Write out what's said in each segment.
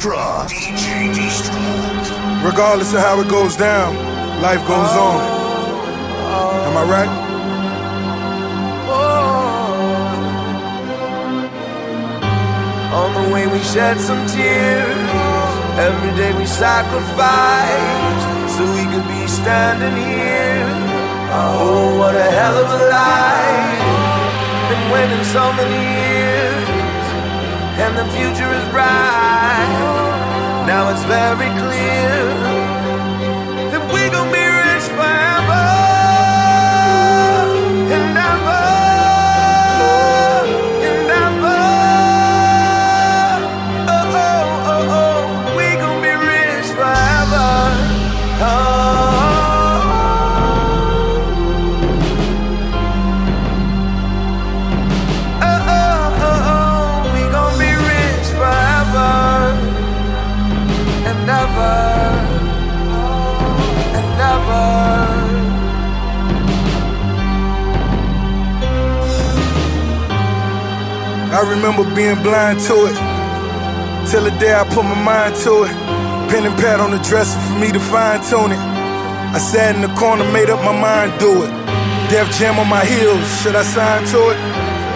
Destruct. DJ Destruct. Regardless of how it goes down, life goes on. Am I right? On the way we shed some tears. Every day we sacrifice so we could be standing here. Oh, what a hell of a life. Been winning so many years, and the future is bright. Now it's very clear that we gon' be rich forever and ever and ever. Oh, oh, oh, oh. We gon' be rich forever. Oh, oh, oh, oh, oh. And never. I remember being blind to it till the day I put my mind to it. Pen and pad on the dresser for me to fine tune it. I sat in the corner, made up my mind, do it. Def Jam on my heels, should I sign to it?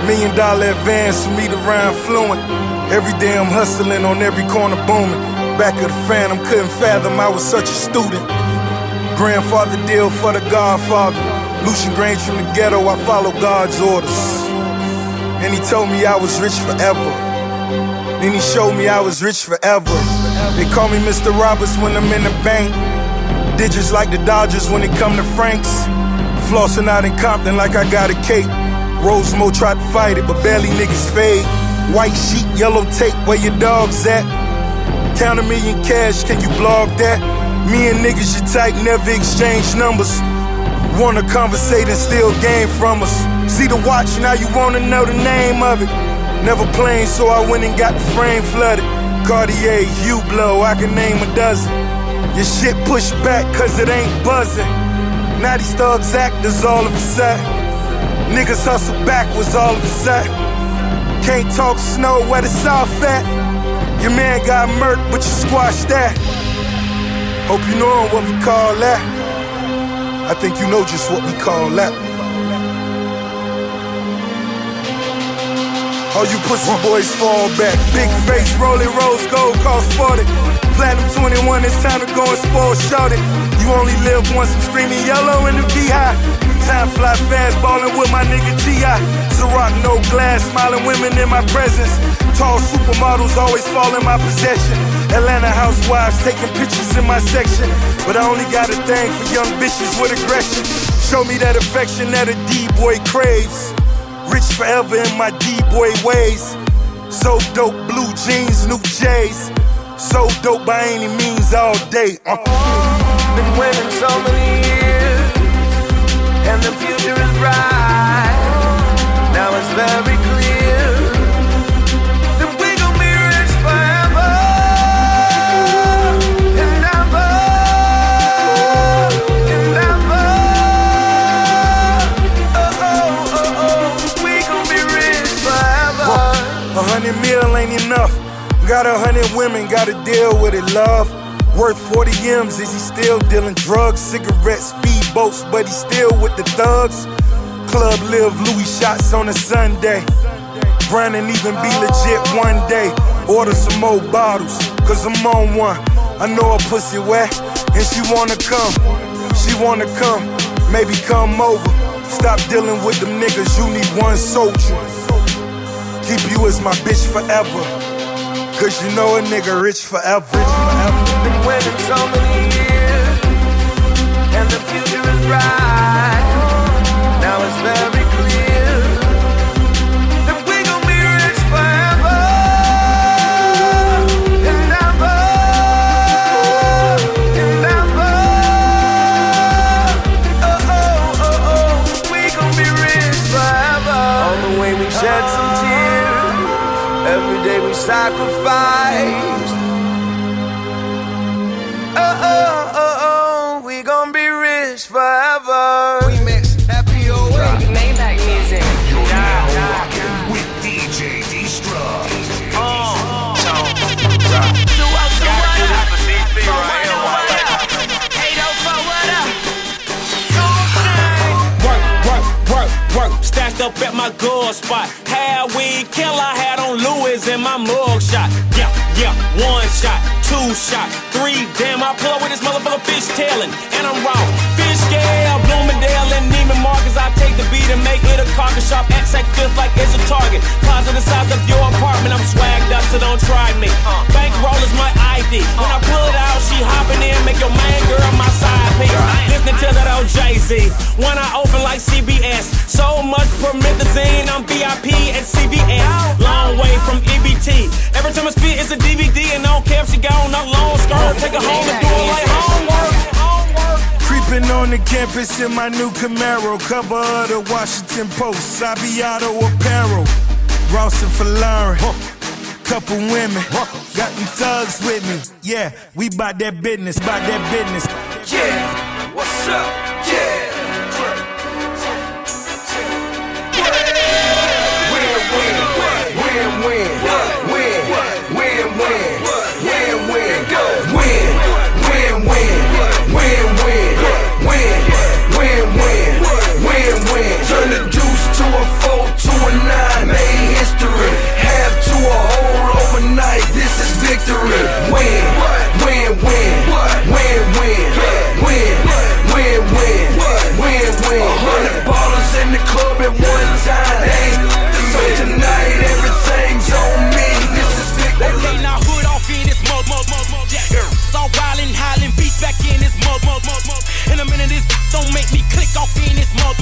$1 million advance for me to rhyme fluent. Every day I'm hustling, on every corner booming. Back of the Phantom, couldn't fathom I was such a student. Grandfather deal for the Godfather. Lucian Grange from the ghetto, I followed God's orders. And he told me I was rich forever. Then he showed me I was rich forever. They call me Mr. Roberts when I'm in the bank. Digits like the Dodgers when it come to Franks. Flossing out in Compton like I got a cake. Rosemo tried to fight it, but barely niggas fade. White sheet, yellow tape, where your dog's at? Count $1 million cash, can you blog that? Me and niggas you type never exchange numbers. Wanna conversate and steal game from us. See the watch, now you wanna know the name of it. Never playing, so I went and got the frame flooded. Cartier, Hublot, I can name a dozen. Your shit pushed back cause it ain't buzzing. Now these thugs actors all of a sudden. Niggas hustle backwards all of a sudden. Can't talk snow where the south at. Your man got murked, but you squashed that. Hope you know what we call that. I think you know just what we call that. All you pussy boys fall back. Big face, rolling rose gold, cost 40. Platinum 21, it's time to go and spoil shorty. You only live once, I'm screaming yellow in the VI. Time fly fast, ballin' with my nigga T.I. Ciroc, no glass, smiling women in my presence. Tall supermodels always fall in my possession. Atlanta housewives taking pictures in my section. But I only got a thing for young bitches with aggression. Show me that affection that a D-boy craves. Rich forever in my D-boy ways. So dope, blue jeans, new J's. So dope by any means all day. Been winning so many years, and the future is bright. Now it's very clear. $100 million ain't enough. Got 100 women, gotta deal with it, love. Worth 40 M's, is he still dealing drugs? Cigarettes, speedboats, but he's still with the thugs. Club live Louis shots on a Sunday. Brandon even be legit one day. Order some more bottles, cause I'm on one. I know a pussy wet, and she wanna come. She wanna come, maybe come over. Stop dealing with them niggas, you need one soldier. Keep you as my bitch forever, cause you know a nigga rich forever. Been winning so many years, and the future is bright. Now it's very clear that we gon' be rich forever and ever and ever. Oh, oh, oh, oh, we gon' be rich forever. On the way we shed some tears. Every day we sacrifice. Oh, oh, oh, oh, we gon' be rich forever. We mix FPOA. Maybach music. You're now rockin' with DJ Destruct. So I up at my good spot. Had weed killer, had on Louis in my mugshot. Yeah, yeah, one shot, two shot, three. Damn, I pull up with this motherfucker fish tailing, and I'm raw. Fish scale, Bloomingdale and Neiman Marcus. I take the beat and make it a carcass shop. Act like feels like it's a target. Closet the size of your apartment. I'm swagged up, so don't try me. Bankroll is my ID. When I pull it out, she hopping in, make your main girl my side piece. Listening to that old Jay-Z. When I open like CBS, so much promethazine, I'm VIP at CBS. Long way from EBT. Every time I spit, it's a DVD, and I don't care if she got on a long skirt. Take her home and do it like homework. Creeping on the campus in my new Camaro, cover of the Washington Post, Sabiato apparel, Ross and Falarin. Couple women, got them thugs with me. Yeah, we bout that business, bout that business. Yeah, what's up? Yeah. Win. Turn the deuce to a 4 to a 9. Made history, half to a whole overnight. This is victory. Win, win, win, win, win, win, win, win, win, win. 100 ballers in the club at one time. So tonight everything's on me. This is victory. They lean our hood off in this mug. It's all wildin', howlin', beats back in this mug. In a minute, this don't make me click off in this mug.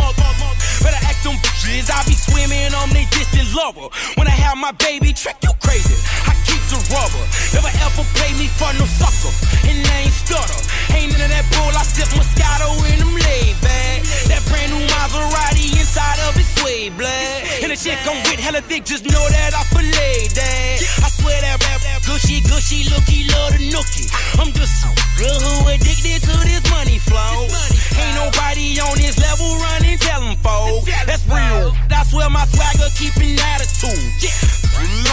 Better act them bitches, I be swimmin' on they distant lover. When I have my baby, trick you crazy, I keep the rubber. Never ever play me for no sucker, and I ain't stutter. Ain't into that bull, I sip Moscato in them laid back. That brand new Maserati inside of it, suede black. And the chick I'm with, hella thick, just know that I fillet that. I swear that rap, gushy, looky, love the nookie. I'm just real who addicted to this money flow. Ain't nobody on this level running, tell them folks. That's real. That's where my swagger keep an attitude.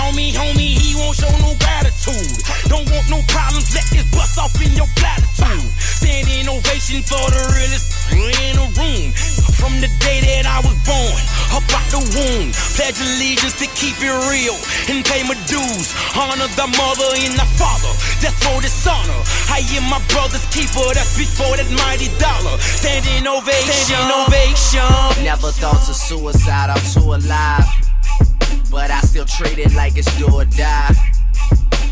On me, homie, he won't show no gratitude. Don't want no problems, let this bust off in your platitude. Standing ovation for the realest in the room. From the day that I was born, up out the womb. Pledge allegiance to keep it real and pay my dues. Honor the mother and the father, that's for dishonor. I am my brother's keeper, that's before that mighty dollar. Standing ovation, Never thought of suicide, I'm too alive. But I still treat it like it's do or die.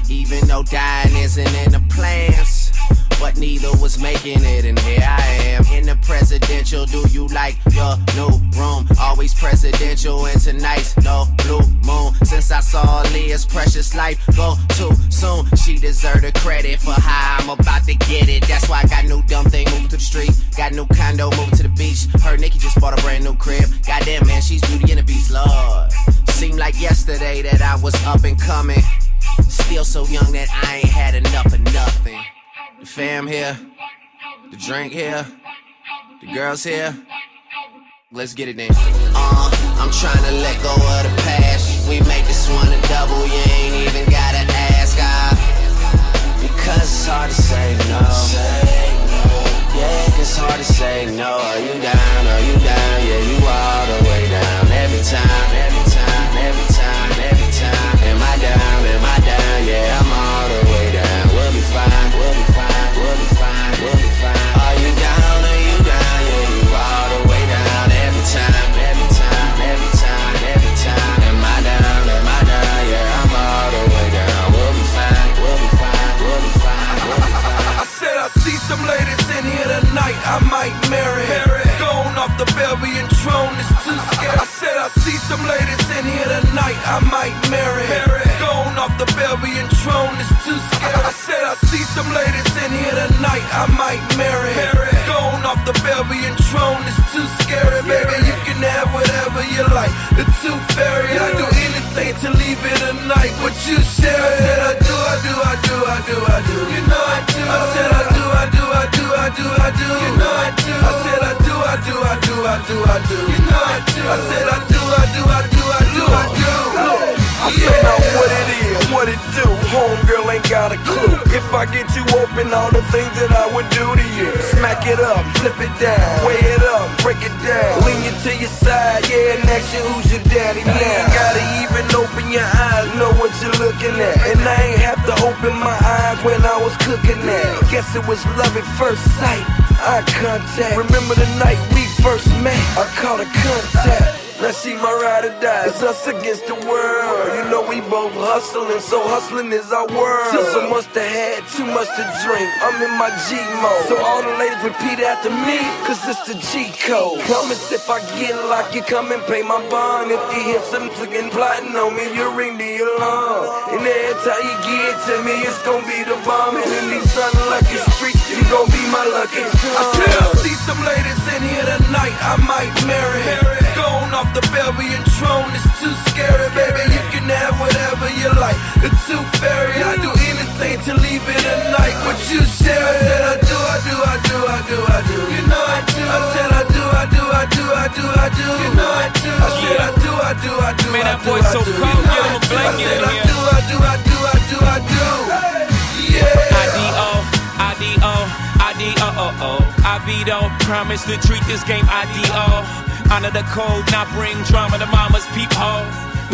Even though dying isn't in the plans, but neither was making it, and here I am. In the presidential, do you like your new room? Always presidential, and tonight's no blue moon. Since I saw Leah's precious life go too soon, she deserved the credit for how I'm about to get it. That's why I got new dumb thing, moved to the street. Got new condo, moved to the beach. Her Nikki just bought a brand new crib. Goddamn, man, she's Beauty and the Beast, Lord. Seemed like yesterday that I was up and coming. Still so young that I ain't had enough of nothing. The fam here, the drink here, the girls here. Let's get it in. I'm trying to let go of the past. We make this one a double, you ain't even gotta ask. Because it's hard to say no. Yeah, it's hard to say no. Are you down? Are you down? Yeah, you all the way down. Every time, every time, every time, every time. Am I down? Am I down? Yeah, I'm all the way down. We'll be fine. We'll be fine. We'll be fine. We'll be fine. Are you down? Are you down? Yeah, you all the way down. Every time, every time, every time, every time. Am I down? Am I down? Yeah, I'm all the way down. We'll be fine. We'll be fine. We'll be fine. We'll be fine. I said I see some ladies in here tonight. I might marry her. Gone off the belly and throne is too scary. I said I see some ladies in here tonight. I might marry her. Gone off the belly and throne is too scary. I said I see some ladies in here tonight. I might marry her. Gone off the belly and throne is too scary. Baby, you can have whatever you like. The tooth fairy, I do anything to leave it a night. Would you share it? I said I do, I do, I do, I do, I do. You know I do. I said I do, I do, I do, I do, I do. You know I do. I said I do. I do, I do, I do, I do. You know I do. I said I do, I do, I do, I do, I do. I found out what it is, what it do. Homegirl ain't got a clue. If I get you open, all the things that I would do to you. Smack it up, flip it down, weigh it up. break it down. Lean you to your side, yeah, and ask you who's your daddy now. You ain't gotta even open your eyes, know what you're looking at. And I ain't have to open my eyes when I was cooking that. Guess it was love at first sight, eye contact. Remember the night we first met, I caught a contact. Now she my ride or die, it's us against the world. You know we both hustling, so hustling is our world. Since I must have had too much to drink, I'm in my G mode. So all the ladies repeat after me, cause it's the G code. Promise if I get locked, you come and pay my bond. If you hear something plotting on me, you ring the alarm. And every time you get to me, it's gon' be the bomb. And in these unlucky streets, you gon' be my lucky charm. I said I see some ladies in here tonight, I might marry. Gone off the Belgian throne, it's too scary. Baby, you can have whatever you like, it's too fairy. I'd do anything to leave it at night. Would you share it? I said I do, I do, I do, I do, I do. You know I do. I said I do, I do, I do, I do, I do. You know I do. I said I do, I do, I do. Man, that boy so cold, get him a blanket in here. I said I do, I do, I do, I do, I do. Yeah. I D O. I be though, promise to treat this game I D O. Honor the code, not bring drama to mama's peephole.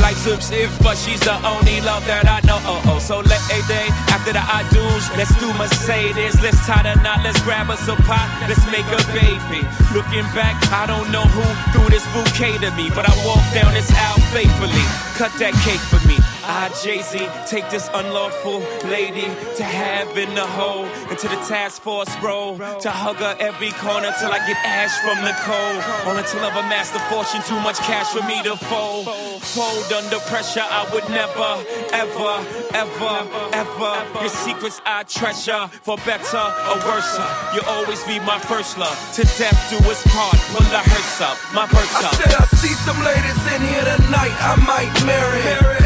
Life's if but she's the only love that I know. So let a day after the I do's, let's do Mercedes. Let's tie the knot, let's grab us a pot, let's make a baby. Looking back, I don't know who threw this bouquet to me, but I walked down this aisle faithfully. Cut that cake for me. I, Jay-Z, take this unlawful lady to have in the hole, into the task force roll, to hug her every corner till I get ash from the cold, or until I've amassed a fortune, too much cash for me to fold. Fold under pressure, I would never, ever, ever, ever. Your secrets I treasure, for better or worse. You'll always be my first love, to death do us part, pull the hearse up, my purse up. I said I see some ladies in here tonight, I might marry.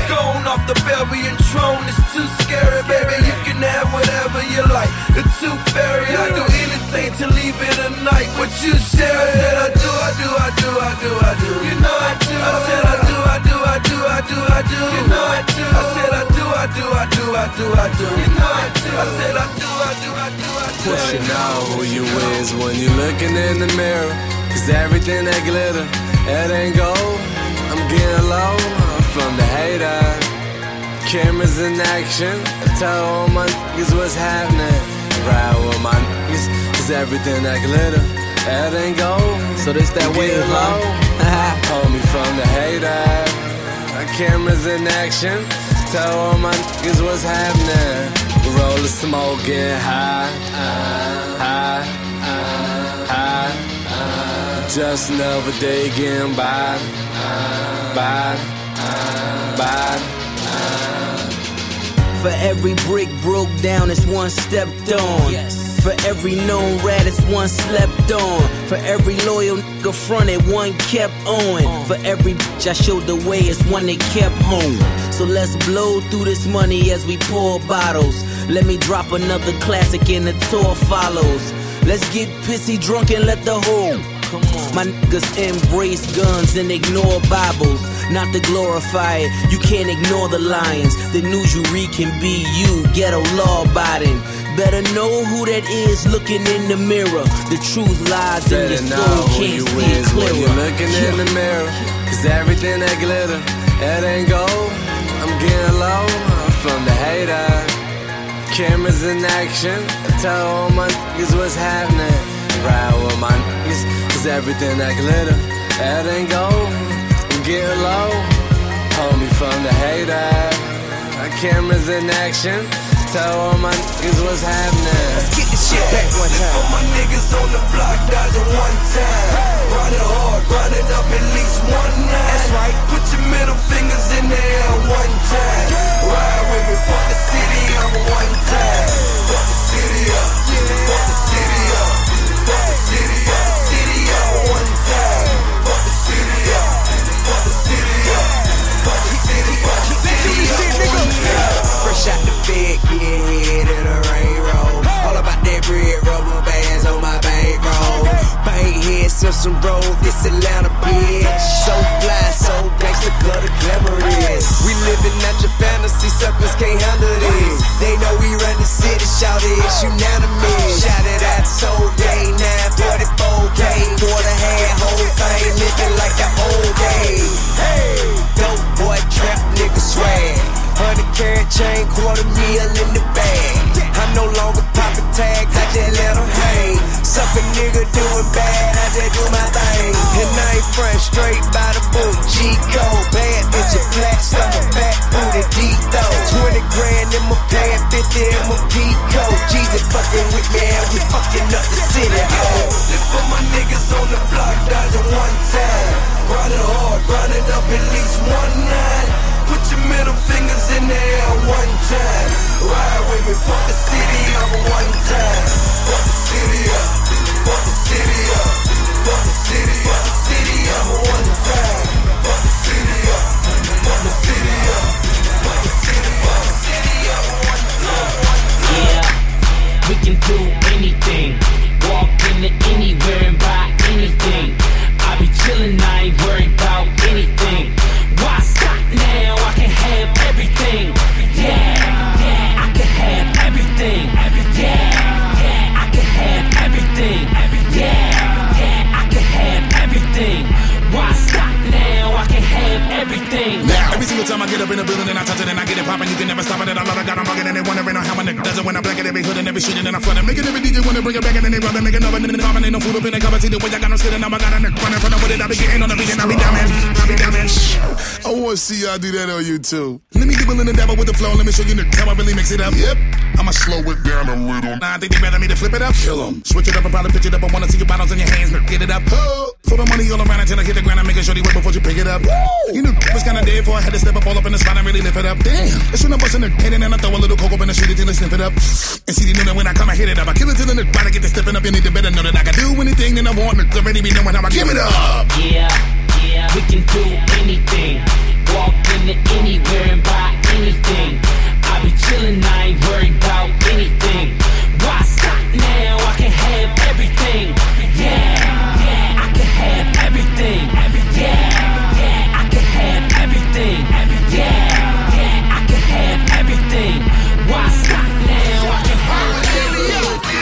Gone off the Belgian throne, it's too scary. Baby, you can have whatever you like, it's too fairy. I'd do anything to leave it at night. Would you share it? I said I do, I do, I do, I do, I do. You know I do. I said I do, I do, I do, I do, I do. You know I do. I said I do, I do, I do, I do, I do. You know I do. I said I do, I do, I do, I do. Well, you know who you is when you looking in the mirror, cause everything that glitter, that ain't gold. I'm getting low from the hater, cameras in action. I tell all my niggas what's happening. Ride with my niggas, cause everything that glitter, that ain't gold. So this that way low, hold me from the hater. Cameras in action, tell all my niggas what's happening. Roll the smoke, get high, high, high, high. Just another day getting by, by. For every brick broke down, it's one stepped on. Yes. For every known rat, it's one slept on. For every loyal nigga fronted, one kept on. For every bitch I showed the way, it's one that kept home. So let's blow through this money as we pour bottles. Let me drop another classic and the tour follows. Let's get pissy drunk and let the whole. My niggas embrace guns and ignore Bibles. Not to glorify it, you can't ignore the lions. The news you read can be you, ghetto law abiding. Better know who that is looking in the mirror. The truth lies better in your soul, can't see it clearer. When you're looking in the mirror, cause everything that glitter, that ain't gold. I'm getting low, I'm from the hater. Cameras in action, I tell all my niggas what's happening. Ride with my niggas, cause everything that glitter, that ain't gold. I'm getting low, hold me from the hater. Our cameras in action, tell all my niggas what's happening. Let's get this shit back one time. For my niggas on the block, dodging one time. Grind it hard, grind it up at least one night. Right. Put your middle fingers in the air one time. Ride with me, fuck the city up one time. Fuck the city up, fuck the city up. Fuck the city up, city up one time. Fuck the city up, fuck the city up. Fuck the city up, city up one time. Fresh out the bed, getting head in the rain roll. All about that red rubber bands on my bankroll. Bank head, Simpson Road, this Atlanta bitch. So fly, so gangsta, got a glamour is. We living out your fantasy, suckers can't handle this. They know we run the city, shout it, it's unanimous. Shout it out, so day 944K, quarter half. quarter meal in the bag. I'm no longer popping tags, I just let them hang. Suckin' nigga doing bad, I just do my thing. And I ain't front, straight by the book, G-Code. Bad bitch, a flat stomach, fat booty, D-Throw. 20 grand in my pad, 50 in my P-Code. Jesus fucking with me and we fucking up the city, oh. Live for my niggas on the block, dodging one time. Grindin' hard, grindin' up at least one night. Put your middle fingers in the air one time. Ride with me, fuck the city up one time. Fuck the city up, fuck the city up, fuck the city up, fuck the city up one time. Fuck the city up, fuck the city up, fuck the city up, fuck the city up one time. Yeah, we can do anything. Walk into anywhere and buy anything. I be chillin', I ain't worried about anything. Why stop now? I can have everything. Yeah, I can have everything. Yeah, I can have everything. Yeah, I can have everything. Why stop now? I can have everything. Now, every single time I get up in a building and I touch it and I get it poppin', you can never stop it. And I love it, God, I'm rockin' and they wonderin' how my nigga does it when I'm black in every hood and every street and I'm floodin'. Making every DJ wanna bring it back and then they robbin', making up and then poppin'. Ain't no food up in the cupboard, see the way I got them sittin'. Now I got a nigga runnin' from the wood and I be gettin' on the beat and I be dummin'. I wanna see y'all do that on YouTube. Let me dibble and dabble with the flow. Let me show you how I really mix it up. Yep, I'ma slow it down a little. Nah, I think they better me to flip it up. Kill 'em. Switch it up and probably pitch it up. I wanna see your bottles in your hands. Get it up. Oh. Throw the money all around until I hit the ground. I'm making sure they wait before you pick it up. Woo. You knew it was kinda dead before I had to step up all up in the spot and really lift it up. Damn. It's when I bust in the head and then I throw a little coke up in the street until I sniff it up. And see, they knew that when I come, I hit it up. I kill it till the body get to stepping up. You need to better know that I can do anything that I want. It's already be knowing how I give it up. Yeah. We can do anything. Walk into anywhere and buy anything. I be chillin', I ain't worried about anything. Why stop now? I can have everything. Yeah, I can have everything. Yeah, I can have everything. Yeah, I can have everything. Why stop now? I can have everything. She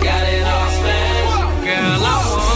got it all smashed. Girl,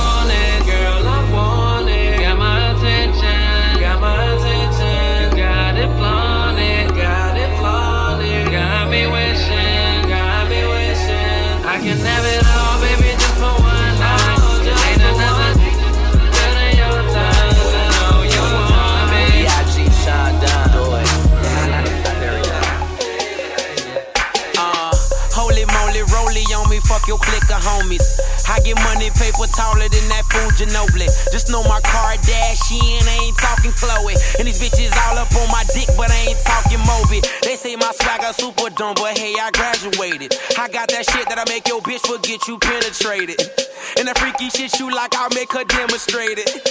taller than that fool Ginobili. Just know my Kardashian, I ain't talking Khloe. And these bitches all up on my dick, but I ain't talking Moby. They say my swagger super dumb, but hey, I graduated. I got that shit that'll make your bitch forget you penetrated. And that freaky shit you like, I'll make her demonstrate it.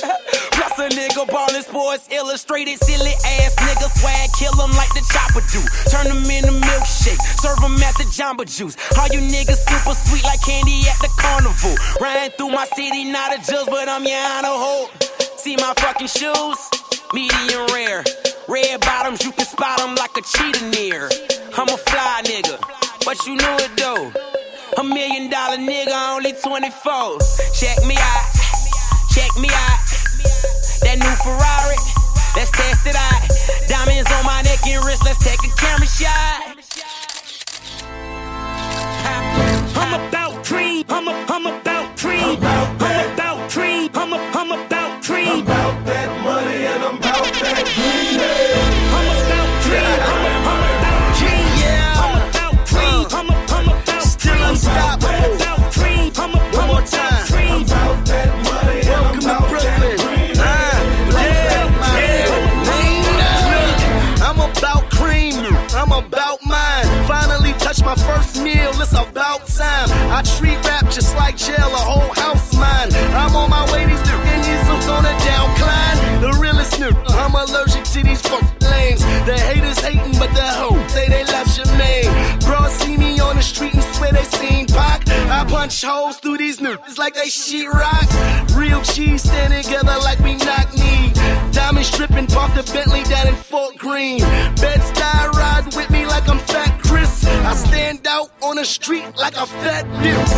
Plus a nigga ballin' Sports Illustrated. Silly ass nigga swag, kill him like the chopper do. Turn him into milkshake, serve him at the Jamba Juice. All you niggas super sweet like candy at the carnival. Riding through my city, not a judge, but I'm your honor hoe. See my fucking shoes? Medium rare. Red bottoms, you can spot them like a cheetah near. I'm a fly nigga, but you knew it though. $1 million nigga, only 24. Check me out, check me out. That new Ferrari, let's test it out. Diamonds on my neck and wrist, let's take a camera shot. I'm about cream, I'm about cream, I'm about cream, I'm about cream. I'm about that money and I'm about that cream. I'm about cream, I'm about cream, yeah. I'm about cream, I'm about cream. Still unstoppable. One more time. I'm about that money and I'm about that cream. I'm about cream, I'm about mine. Finally touched my first meal, it's about time. I treat rap just like jail, a whole house mine. I'm on my way, these new Indians on a downcline. The realest new, I'm allergic to these fucking lanes. The haters hating, but the hoes say they love Jermaine. Bro, see me on the street and swear they seen Pac. I punch holes through these niggas like they sheetrock. Real cheese standing together like we knock knee. Diamonds dripping, bought the Bentley down in Fort Greene. Bed-Stuy ride with me like I'm Fat Chris. I stand out on the street like a fat bitch.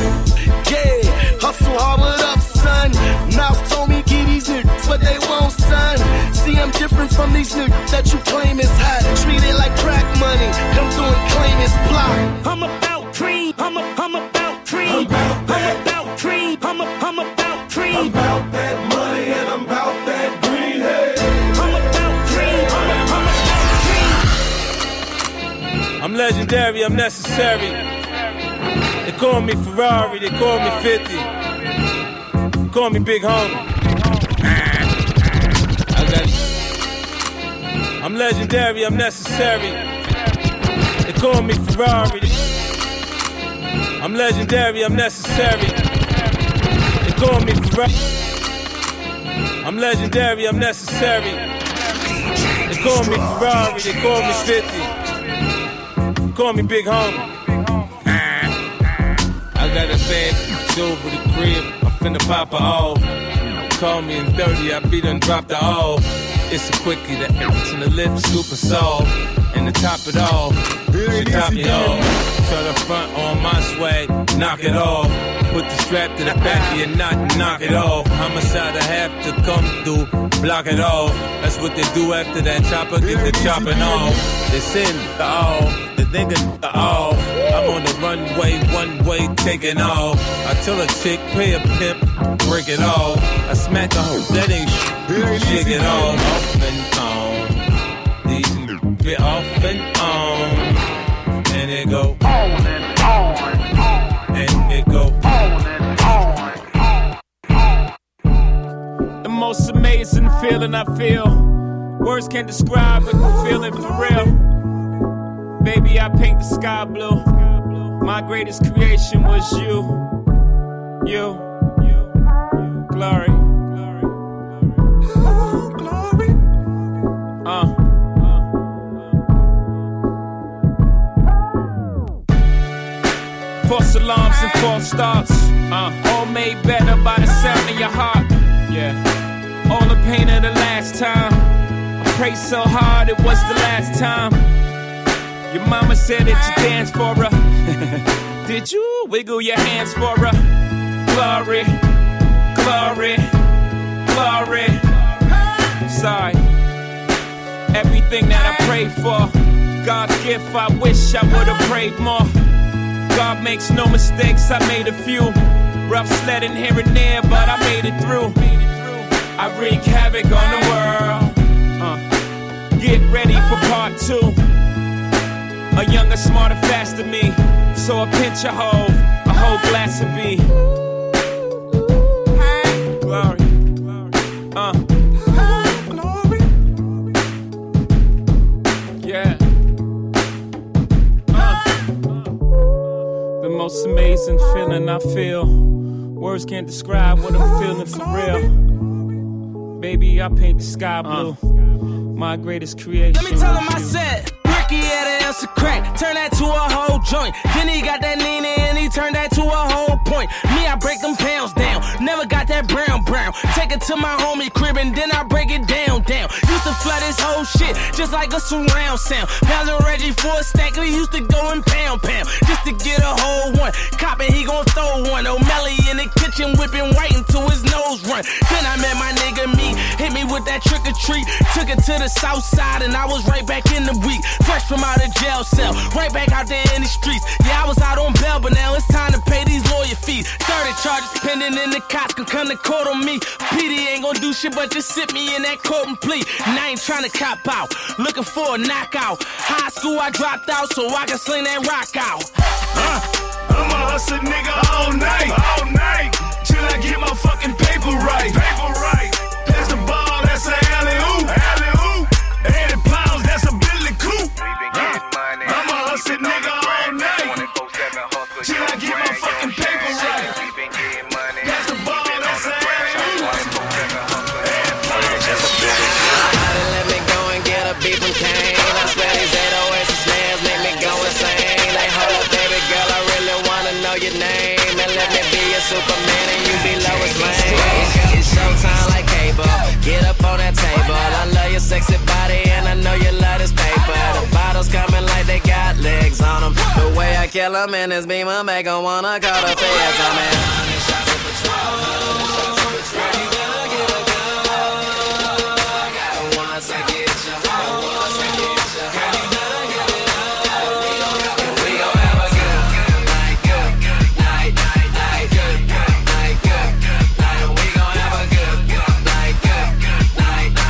Yeah, hustle hard, what up, son? Mouse told me give these niggas what they want, son. See, I'm different from these niggas that you claim is hot. Treat it like crack money, come through and claim it's block. I'm about cream, I'm about cream. I'm about that. I'm about cream, I'm about cream. I'm about that money and I'm about that green, hey. I'm about cream, I'm about cream. I'm legendary, I'm necessary. They call me Ferrari, they call me 50. They call me Big Homie. I got it. I'm legendary, I'm necessary. They call me Ferrari. I'm legendary, I'm necessary. They call me Ferrari. I'm legendary, I'm necessary. They call me Ferrari, they call me 50. They call me Big Homie. I got a bag, it's over the crib, I'm finna pop her off. Call me in 30, I be done dropped her off. It's a quickie, the ass and the lips super soft. And to top it off, she top me off. Turn the front on my swag, knock it off. Put the strap to the back of your knot and knock it off. Homicide, I have to come through, block it off. That's what they do after that chopper, get the chopping off. They send the off. Nigga, off. I'm on the runway, one way, taking off. I tell a chick, pay a pimp, break it off. I smack a hoe, that ain't shit, it off. Off and on, these niggas get off and on. And it go on and on, and it go on and on. The most amazing feeling I feel, words can't describe it, the feeling for real. Baby, I paint the sky blue. My greatest creation was you. You. Glory. Oh, glory. False alarms and false starts. All made better by the sound of your heart. Yeah. All the pain of the last time. I prayed so hard it was the last time. Your mama said that you danced for her. Did you wiggle your hands for her? Glory, glory, glory. Sorry. Everything that I prayed for, God's gift, I wish I would've prayed more. God makes no mistakes, I made a few. Rough sledding here and there, but I made it through. I wreak havoc on the world. Get ready for part two. A younger, smarter, faster me. So I pinch a hove, a whole glass of me. feeling I feel. Words can't describe what I'm feeling for real. Baby, I paint the sky blue. My greatest creation. Let me tell him I said. Ricky had an ounce of crack. Turn that to a whole joint. Then he got that Nina and he turned that to a whole point. Me, I break them pounds down. Never got that brown. Take it to my homie crib and then I break it down. Used to flood this whole shit just like a surround sound. Pounds of Reggie for a stack. We used to go and pound just to get a whole one. Cop and he gon' throw one. O'Malley in the kitchen whipping white until his nose run. Then I met my nigga me. Hit me with that trick or treat. Took it to the south side and I was right back in the week. Fresh from out of jail cell, right back out there in the streets. Yeah, I was out on bail, but now it's time to pay these lawyer fees. 30 charges pending and the cops can come to court on me. PD ain't gon' do shit but just sit me in that court and plea. And I ain't tryna cop out, looking for a knockout. High school I dropped out so I can sling that rock out. I'm a hustler nigga all night. Till I get my fucking paper right. Pass the ball, that's an alley-oop. 80 pounds, that's a Billy Coop. I'm a hustler nigga all night. Till I get my fucking paper right. Pass the ball, that's an alley-oop. I done let me go and get a beat from Kane. I swear these 808s and slams make me go insane. Like, hold up, baby girl, I really wanna know your name. And let me be a Superman and you be Lois Lane. It's showtime like cable. Get up on that table. I love your sexy body and I know you love this paper. The bottles coming like they got legs on them. The way I kill them in this beamer make them wanna call the feds on me. Ready to get a go. I got once I get you home. Ready to get it up. And we gon' have a good night, good night, night, night, good night. And we gon' have a good night, night, night, good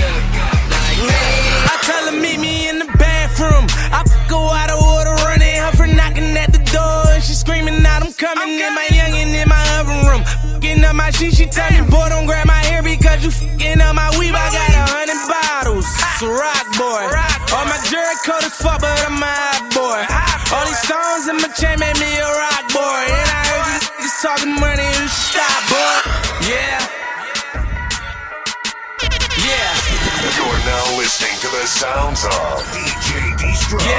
night. I tell her meet me in the bathroom. I go out of order, running her for knocking at the door, and she screaming out, "I'm coming!" And my youngin' in my oven room, getting up my sheet. She tell me, "Boy, don't grab my hair because you fucking up my weave." I got 100 bottles, it's a rock boy. All my jewelry coat is fuck, but I'm a hot boy. All these stones in my chain made me a rock boy. And I heard you niggas talking money, you should stop, boy. Yeah. You're now listening to the sounds of DJ Destruct.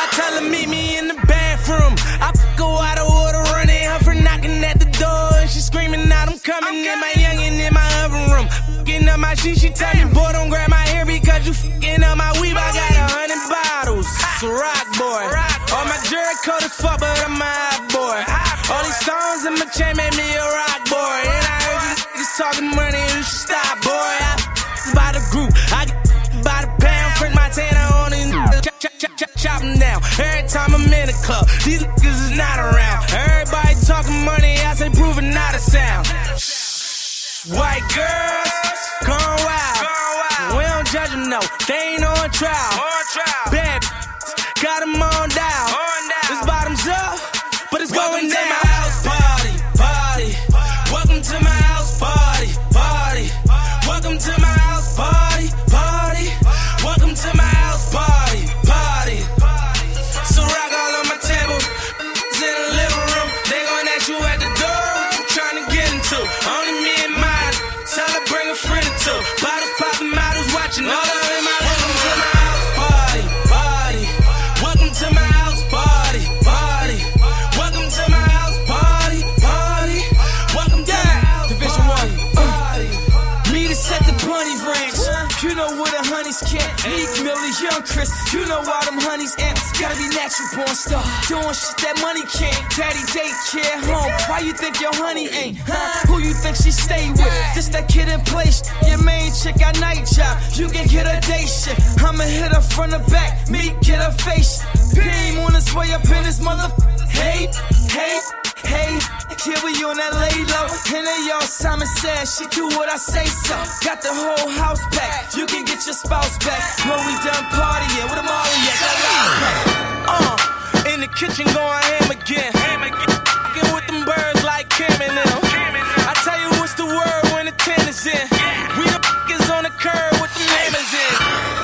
I tell her meet me in the bathroom. I go out of order, running her for knocking at the door, and she screaming out, "I'm coming!" And my youngin' in my oven room, fucking up my sheet. She tell me, "Boy, don't grab my hair because you fucking up my weave." I got 100 bottles, it's a rock boy. All my jewelry coat is fuck, but I'm a hot boy. All these stones in my chain made me a rock boy. And I heard you niggas talking money, you should stop, boy. I by the group, I get by the pound, print my tanner on it. Chop them down. Every time I'm in the club, these niggas is not around. Everybody talking money, I say proving not a sound. White girls, gone wild. We don't judge them, no, they ain't on trial. Bad got them on dial. It's bottoms up, but it's going down. Welcome to my house party, party. Welcome to my house party, party. Welcome to my house party, party. Welcome to my house party, party. So rock all on my table, in the living room. They gon' at you at the door, what you tryna get into? Only me and mine, tell her bring a friend or two. Bottles poppin', models watchin', all up in my living room. Welcome to my house party, party. Welcome to my house party, party. Welcome to my house party, party. Welcome to my house party, party. Meet us at the Bunny Ranch. You know where the honeys can't meet Millie, Young Chris. You know why them honeys amps. Gotta be natural born star. Doing shit that money can't. Daddy daycare home. Why you think your honey ain't? Huh? Who you think she stay with? This that kid in place. Your main chick got night job. You can hit her day shit. I'ma hit her from the back. Me get her face. Beam on his way up in his mother. Hey, here we on that lay low. And they all Simon says, she do what I say so. Got the whole house packed. You can get your spouse back. When we done partying with them all yet. In the kitchen going ham again. Fucking with them birds like Cam and them. I tell you what's the word when the 10 is in. We the fuckers on the curb with the name is in.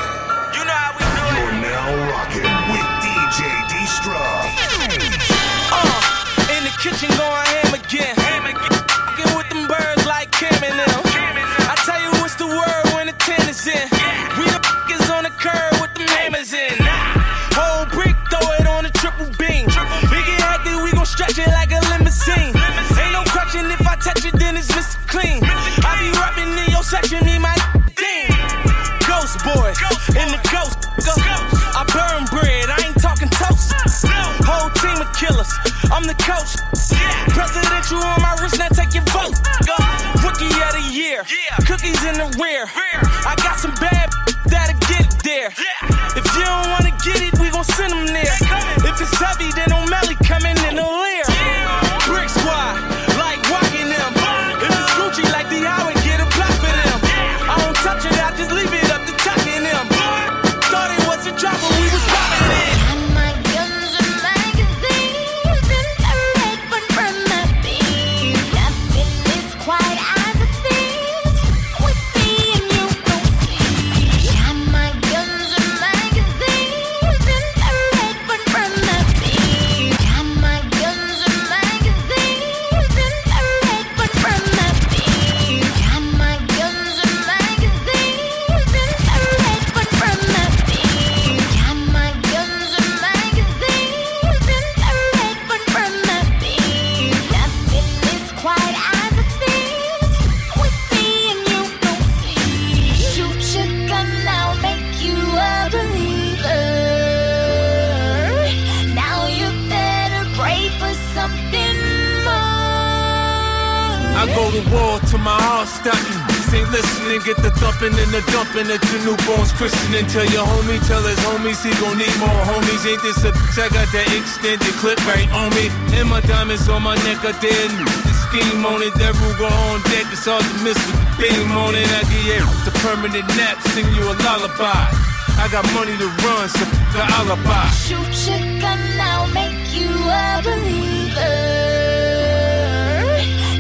killers. I'm the coach. Presidential on my wrist, now take your vote. Rookie of the year. Cookies in the rear. I got some bad that'll get it there. If you don't want to get it, we gon' send them there. If it's heavy, then O'Malley coming in the leer. Brick squad, like walking them. If it's Gucci, like the highway, get a block for them. I don't touch it, I just leave it up to tucking them. Thought it was a drop, but we was popping it. Get the thumping and the dumping at your newborn's christening. Tell your homie, tell his homies he gon' need more homies. Ain't this a bitch? I got that extended clip right on me. And my diamonds on my neck, I dare new. The scheme on it, that Ruger on deck. It's hard to miss with the beam on it. I get it, the permanent nap, sing you a lullaby. I got money to run, so the alibi. Shoot your gun, I'll make you a believer.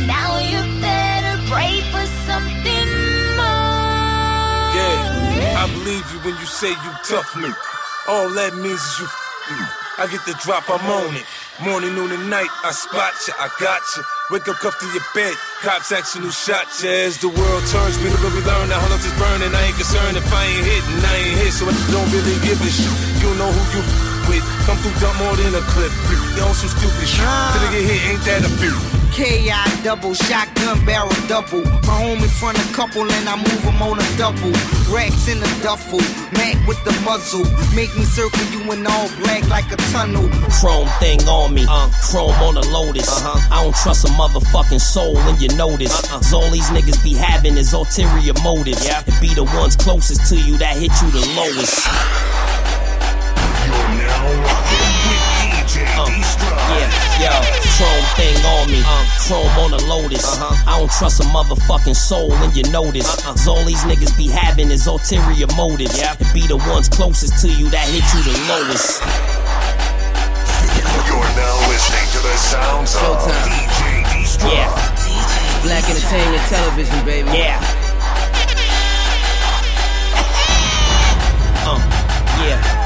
Now you better pray for something. I believe you when you say you tough me. All that means is you f***ing me. I get the drop, I'm on it. Morning, noon, and night, I spot ya, I got ya. Wake up, cuff to your bed, cops action, who shot ya. As the world turns, we look what we learn. The whole is burning, I ain't concerned if I ain't hitting, I ain't hit, so I don't really give a shit. You know who you with, come through dumb more than a clip. You on some stupid shit, till they get hit, ain't that a fear? K.I. double, shotgun barrel double. My homie front a couple and I move him on a double. Racks in a duffel, Mac with the muzzle. Make me circle you in all black like a tunnel. Chrome thing on me, chrome on a Lotus. I don't trust a motherfucking soul when you notice. All these niggas be having is ulterior motives. Yeah. And be the ones closest to you that hit you the lowest. You're now with DJ D-Strike. Yo. Chrome thing on me, chrome on a Lotus. I don't trust a motherfucking soul when you notice. All these niggas be having is ulterior motives. Yeah. And be the ones closest to you that hit you the lowest. You're now listening to the sounds of DJ D-Strike. Yeah. Black Entertainment Television, baby. Yeah.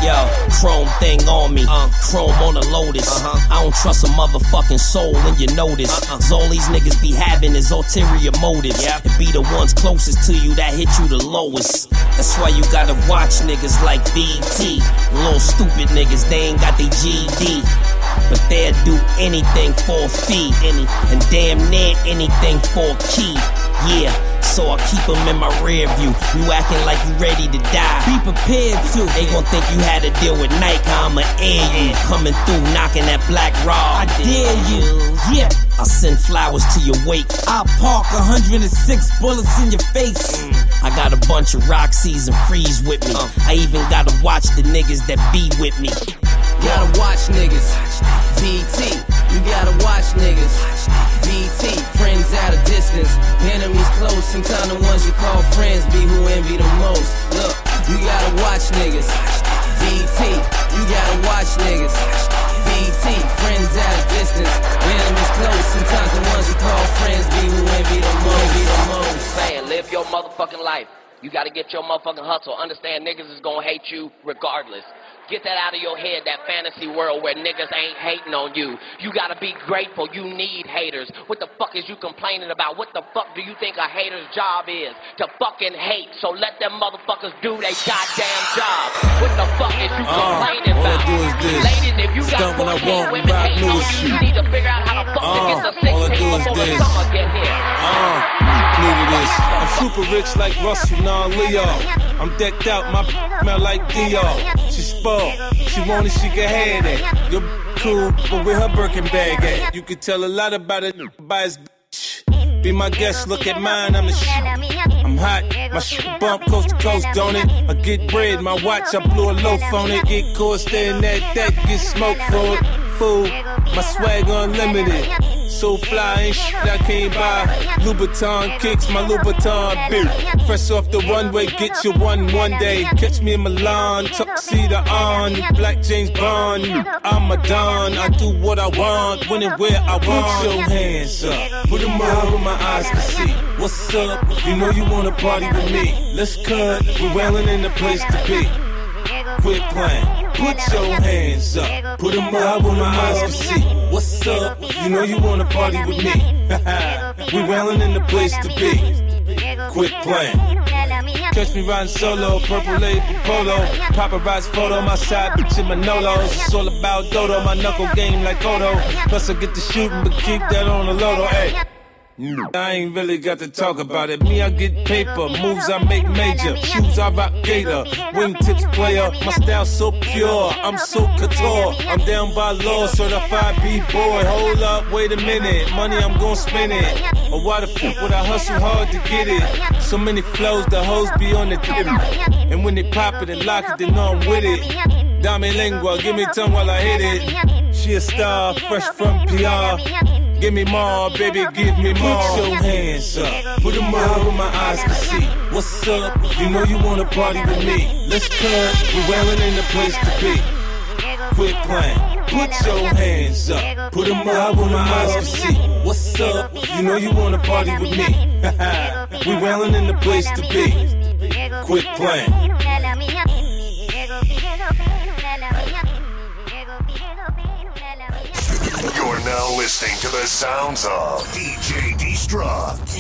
Yo, chrome thing on me, chrome on a Lotus. I don't trust a motherfucking soul when you notice. All these niggas be having is ulterior motives. Yeah. And be the ones closest to you that hit you the lowest. That's why you gotta watch niggas like BT. Little stupid niggas, they ain't got their GD. But they'll do anything for a fee. And damn near anything for a key. Yeah, so I keep them in my rear view. You acting like you ready to die. Be prepared to. They gon' think you had to deal with Nike. I'ma air you. Coming through, knocking that black rod. I dare you. Yeah, I send flowers to your wake. I park 106 bullets in your face. I got a bunch of Roxy's and Freeze with me. I even gotta watch the niggas that be with me. Gotta watch niggas, BT. You gotta watch niggas, BT. Friends at a distance, enemies close. Sometimes the ones you call friends be who envy the most. Look, you gotta watch niggas, BT. You gotta watch niggas, BT. Friends at a distance, enemies close. Sometimes the ones you call friends be who envy the most. Man, live your motherfucking life. You gotta get your motherfucking hustle. Understand niggas is gonna hate you regardless. Get that out of your head, that fantasy world where niggas ain't hating on you. You gotta be grateful. You need haters. What the fuck is you complaining about? What the fuck do you think a hater's job is? To fucking hate. So let them motherfuckers do their goddamn job. What the fuck is you complaining about? All I do is this. Ladies, if you got when I walk, women hating on you, you need to figure out how the fuck to get the 16 before the summer get here. Look at this. I'm super rich like Russell, nah, Leo. I'm decked out, my smell like Dior. She spoiled, she want it, she can have it. Your cool, but with her Birkin bag at. You can tell a lot about it by his bitch. Be my guest, look at mine, I'm a I'm hot, my bump coast to coast, don't it? I get bread, my watch, I blew a loaf on it. Get caught staring at that, get smoked for it. Food, my swag unlimited. So fly, ain't shit I can't buy. Louboutin kicks, my Louboutin beer. Fresh off the runway, get you one day. Catch me in Milan, tuxedo on. Black James Bond, I'm a don. I do what I want, when and where I want. Put your hands up, put them up where my eyes can see. What's up, you know you wanna party with me. Let's cut, we're wailing in the place to be. Quit playing. Put your hands up, put them up where my eyes can see. What's up? You know you wanna party with me. We wailing in the place to be. Quit playing. Catch me riding solo, purple label polo. Paparazzi photo, my side bitch in Manolo. It's all about Dodo, my knuckle game like Odo. Plus I get to shooting, but keep that on the low though, ayy. I ain't really got to talk about it. Me, I get paper. Moves I make major. Shoes I rock gator. Wingtips player. My style so pure. I'm so couture. I'm down by law. Certified B-boy. Hold up. Wait a minute. Money, I'm gonna spend it. Or why the fuck would I hustle hard to get it? So many flows. The hoes be on the dip. And when they pop it and lock it, then I'm with it. Dame lingua. Give me tongue while I hit it. She a star. Fresh from PR. Give me more, baby, give me more. Put your hands up, put them up where my eyes can see. What's up? You know you wanna party with me. Let's cut, we're wailing in the place to be. Quit playing. Put your hands up, put them up where my eyes can see. What's up? You know you wanna party with me. We're wailing in the place to be. Quit playing. You're now listening to the sounds of DJ Destruct.